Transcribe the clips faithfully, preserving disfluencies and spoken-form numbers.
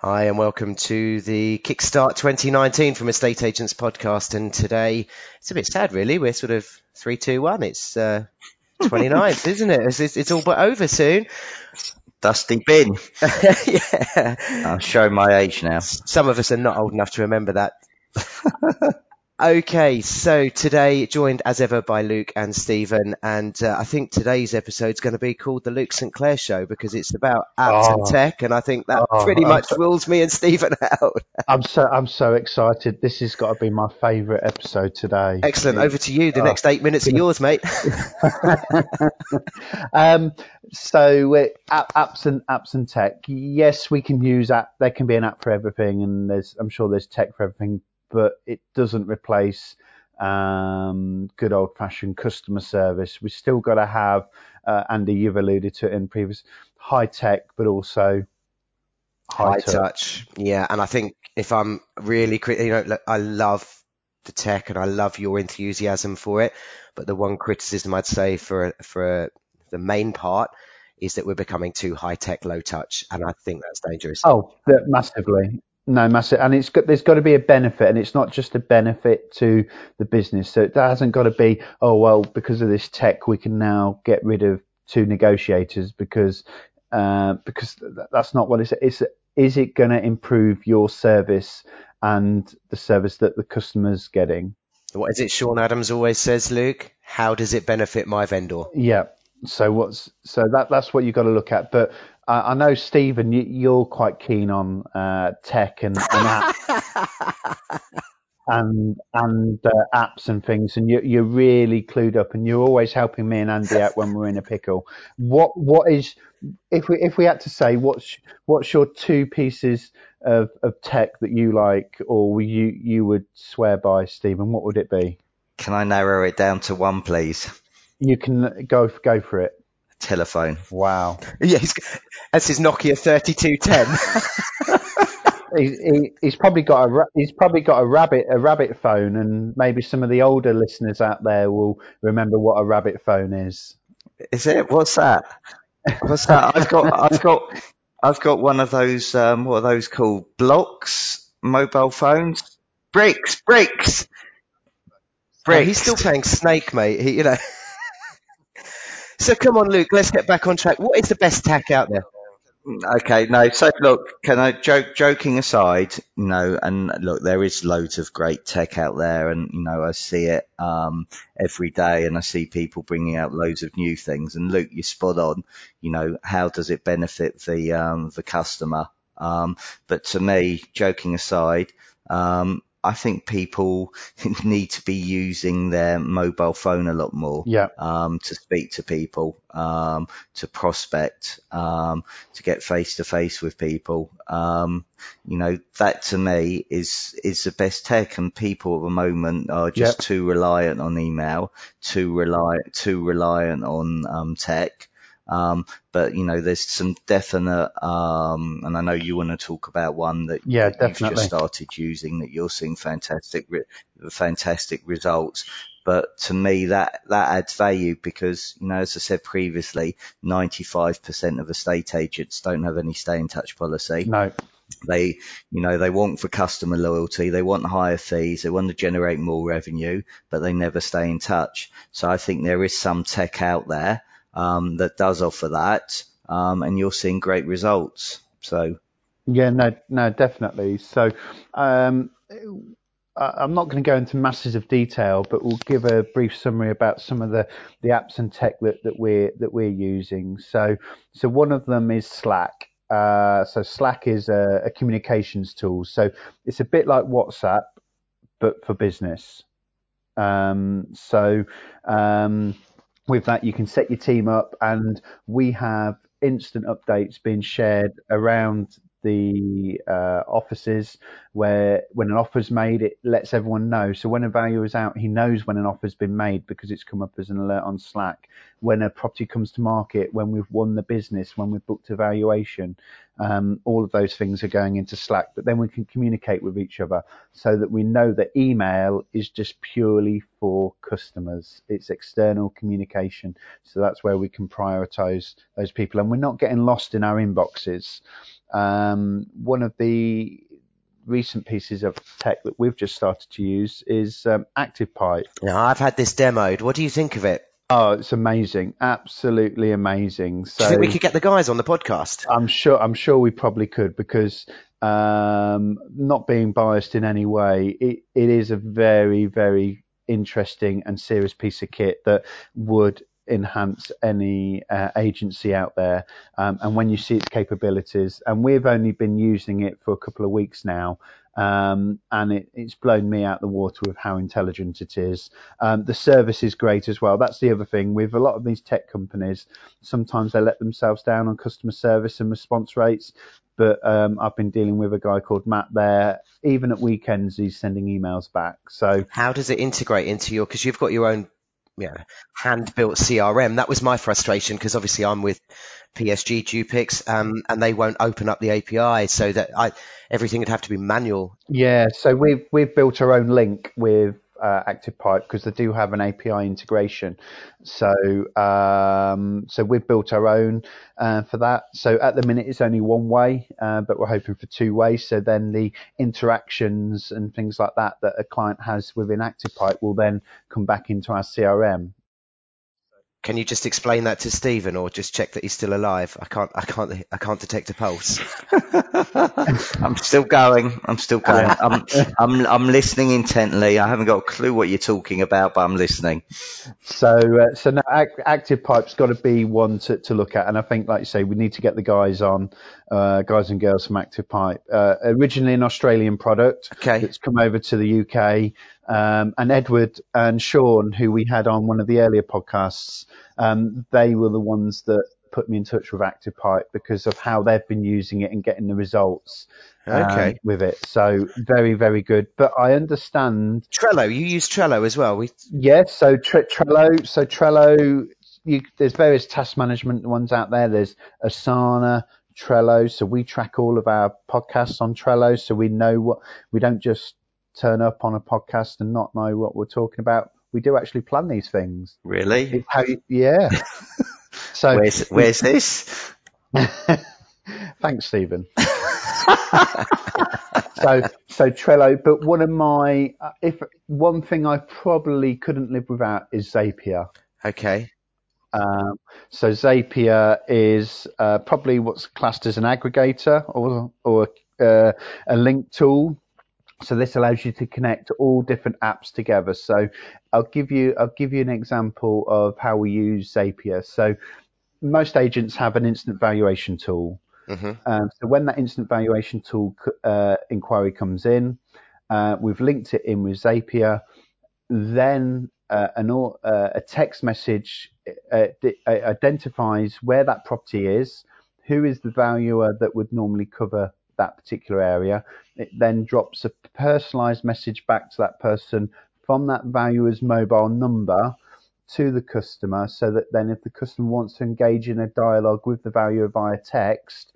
Hi and welcome to the Kickstart twenty nineteen from Estate Agents podcast, and today it's a bit sad really, we're sort of three, two, one, it's uh, twenty-ninth isn't it? It's, it's, it's all but over soon. Dusty bin. Yeah. I'll show my age now. Some of us are not old enough to remember that. Okay, so today joined as ever by Luke and Stephen, and uh, I think today's episode is going to be called the Luke St Clair Show because it's about apps oh. and tech, and I think that oh, pretty I'm much so, rules me and Stephen out. I'm so I'm so excited. This has got to be my favourite episode today. Excellent. Over to you. The oh, next eight minutes are yours, mate. um, so uh, apps and apps and tech. Yes, we can use app. There can be an app for everything, and there's I'm sure there's tech for everything. But it doesn't replace um, good old-fashioned customer service. We've still got to have, uh, Andy, you've alluded to it in previous, high tech, but also high, high touch. touch. Yeah, and I think if I'm really, you know, I love the tech and I love your enthusiasm for it. But the one criticism I'd say for for the main part is that we're becoming too high tech, low touch, and I think that's dangerous. Oh, massively. No, massive. And it's got, there's got to be a benefit, and it's not just a benefit to the business. So it hasn't got to be, oh, well, because of this tech, we can now get rid of two negotiators because uh, because that's not what it's, it's is it going to improve your service and the service that the customer's getting? What is it Sean Adams always says, Luke? How does it benefit my vendor? Yeah. So what's so that that's what you've got to look at. But uh, I know, Stephen, you, you're quite keen on uh, tech and, and apps and and uh, apps and things, and you, you're really clued up, and you're always helping me and Andy out when we're in a pickle. What what is if we if we had to say what's what's your two pieces of, of tech that you like or you you would swear by, Stephen? What would it be? Can I narrow it down to one, please? You can go go for it. Telephone. Wow. Yeah, he's, that's his Nokia thirty-two ten. he, he, he's probably got a he's probably got a rabbit a rabbit phone, and maybe some of the older listeners out there will remember what a rabbit phone is. Is it? What's that? What's that? I've got I've got I've got one of those. Um, what are those called? Blocks? Mobile phones? Bricks? Bricks? Bricks? Oh, he's still playing Snake, mate. He, you know. So come on, Luke, let's get back on track. What is the best tech out there? Okay, no, so look, can I joke, joking aside, you know, and look, there is loads of great tech out there, and, you know, I see it um, every day, and I see people bringing out loads of new things. And Luke, you're spot on, you know, how does it benefit the, um, the customer? Um, but to me, joking aside, um, I think people need to be using their mobile phone a lot more, yeah. um, to speak to people, um, to prospect, um, to get face to face with people. Um, you know, that to me is, is the best tech, and people at the moment are just yeah. too reliant on email, too reliant, too reliant on, um, tech. Um, but you know, there's some definite, um, and I know you want to talk about one that yeah, you've definitely. just started using that you're seeing fantastic, re- fantastic results. But to me, that, that adds value because, you know, as I said previously, ninety-five percent of estate agents don't have any stay in touch policy. No. They, you know, they want for customer loyalty. They want higher fees. They want to generate more revenue, but they never stay in touch. So I think there is some tech out there. Um, that does offer that, um, and you're seeing great results. So, yeah, no, no, definitely. So, um, I'm not going to go into masses of detail, but we'll give a brief summary about some of the, the apps and tech that, that we're that we're using. So, so one of them is Slack. Uh, so Slack is a, a communications tool. So it's a bit like WhatsApp, but for business. Um, so. Um, With that, you can set your team up, and we have instant updates being shared around the uh, offices where when an offer's made, it lets everyone know. So when a valuer is out, he knows when an offer's been made because it's come up as an alert on Slack. When a property comes to market, when we've won the business, when we've booked a valuation, um, all of those things are going into Slack. But then we can communicate with each other so that we know that email is just purely for customers. It's external communication. So that's where we can prioritize those people. And we're not getting lost in our inboxes. Um, one of the recent pieces of tech that we've just started to use is um, ActivePipe. Now, I've had this demoed. What do you think of it? Oh, it's amazing. Absolutely amazing. So, do you think we could get the guys on the podcast? I'm sure I'm sure we probably could, because um, not being biased in any way, it, it is a very, very interesting and serious piece of kit that would enhance any uh, agency out there. Um, and when you see its capabilities, and we've only been using it for a couple of weeks now, Um, and it, it's blown me out the water with how intelligent it is. Um, the service is great as well. That's the other thing. With a lot of these tech companies, sometimes they let themselves down on customer service and response rates. But um, I've been dealing with a guy called Matt there. Even at weekends, he's sending emails back. So how does it integrate into your, because you've got your own yeah, hand-built C R M. That was my frustration, because obviously I'm with P S G DuPix, um, and they won't open up the A P I, so that I, everything would have to be manual. Yeah, so we've we've built our own link with uh, ActivePipe, because they do have an A P I integration. So um, so we've built our own uh, for that. So at the minute it's only one way, uh, but we're hoping for two ways. So then the interactions and things like that that a client has within ActivePipe will then come back into our C R M. Can you just explain that to Stephen, or just check that he's still alive? I can't, I can't, I can't detect a pulse. I'm still going. I'm still going. I'm, I'm, I'm listening intently. I haven't got a clue what you're talking about, but I'm listening. So, uh, so now ActivePipe's got to be one to, to look at, and I think, like you say, we need to get the guys on, uh, guys and girls from ActivePipe. Uh, originally an Australian product, okay, that's come over to the U K. Um, and Edward and Sean, who we had on one of the earlier podcasts, um, they were the ones that put me in touch with ActivePipe because of how they've been using it and getting the results um, okay. with it. So very, very good. But I understand Trello. You use Trello as well. We... Yes. So tre- Trello. So Trello. You, there's various task management ones out there. There's Asana, Trello. So we track all of our podcasts on Trello, so we know what we don't just turn up on a podcast and not know what we're talking about. We do actually plan these things. Really? How you, yeah. So where's, where's this? Thanks, Stephen. so so Trello, but one of my if one thing I probably couldn't live without is Zapier. Okay. Um, so Zapier is uh, probably what's classed as an aggregator or or uh, a link tool. So this allows you to connect all different apps together. So I'll give you I'll give you an example of how we use Zapier. So most agents have an instant valuation tool. Mm-hmm. Um, so when that instant valuation tool uh, inquiry comes in, uh, we've linked it in with Zapier. Then uh, an, uh, a text message uh, d- identifies where that property is, who is the valuer that would normally cover that particular area. It then drops a personalized message back to that person from that valuer's mobile number to the customer, so that then if the customer wants to engage in a dialogue with the valuer via text,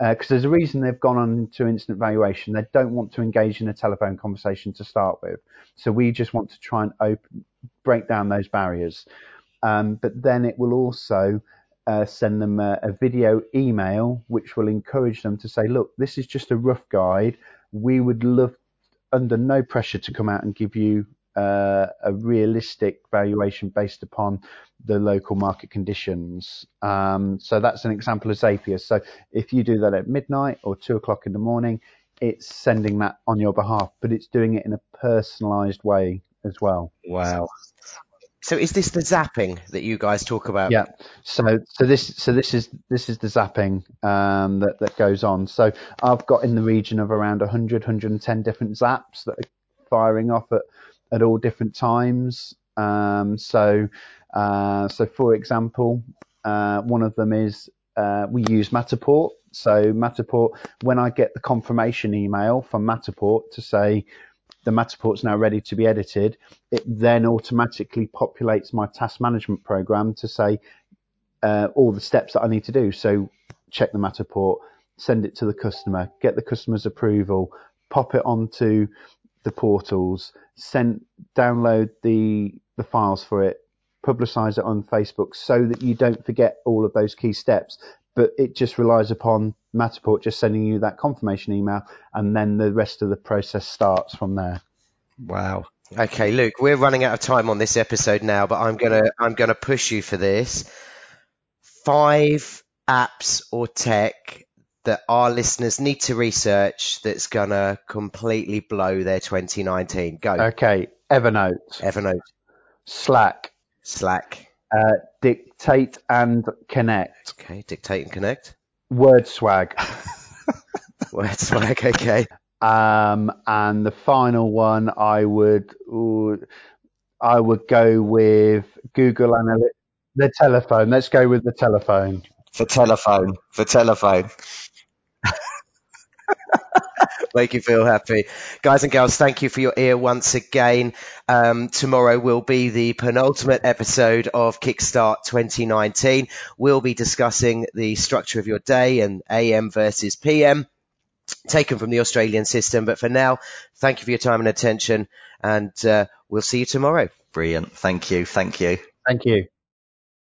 because uh, there's a reason they've gone on to instant valuation, they don't want to engage in a telephone conversation to start with. So we just want to try and open, break down those barriers. Um, but then it will also Uh, send them a, a video email, which will encourage them to say, look, this is just a rough guide. We would love, under no pressure, to come out and give you uh, a realistic valuation based upon the local market conditions. Um, so that's an example of Zapier. So if you do that at midnight or two o'clock in the morning, it's sending that on your behalf, but it's doing it in a personalized way as well. Wow. So is this the zapping that you guys talk about? Yeah. So so this so this is this is the zapping um, that that goes on. So I've got in the region of around one hundred, one hundred ten different zaps that are firing off at at all different times. Um, so uh, so for example, uh, one of them is uh, we use Matterport. So Matterport, when I get the confirmation email from Matterport to say the Matterport's now ready to be edited, it then automatically populates my task management program to say uh, all the steps that I need to do. So check the Matterport, send it to the customer, get the customer's approval, pop it onto the portals, send, download the the files for it, publicize it on Facebook so that you don't forget all of those key steps. but it just relies upon Matterport just sending you that confirmation email, and then the rest of the process starts from there. Wow. Okay, Luke, we're running out of time on this episode now, but I'm gonna I'm gonna push you for this. Five apps or tech that our listeners need to research that's gonna completely blow their twenty nineteen. Go. Okay, Evernote. Evernote. Slack. Slack. Uh, dictate and connect. Okay, dictate and connect. Word swag. Word swag. Okay. Um, and the final one, I would, ooh, I would go with Google Analytics. The telephone. Let's go with the telephone. The telephone. The telephone. Make you feel happy. Guys and girls, thank you for your ear once again. Um, tomorrow will be the penultimate episode of Kickstart twenty nineteen. We'll be discussing the structure of your day and A M versus P M, taken from the Australian system. But for now, thank you for your time and attention, and uh, we'll see you tomorrow. Brilliant. Thank you. Thank you. Thank you.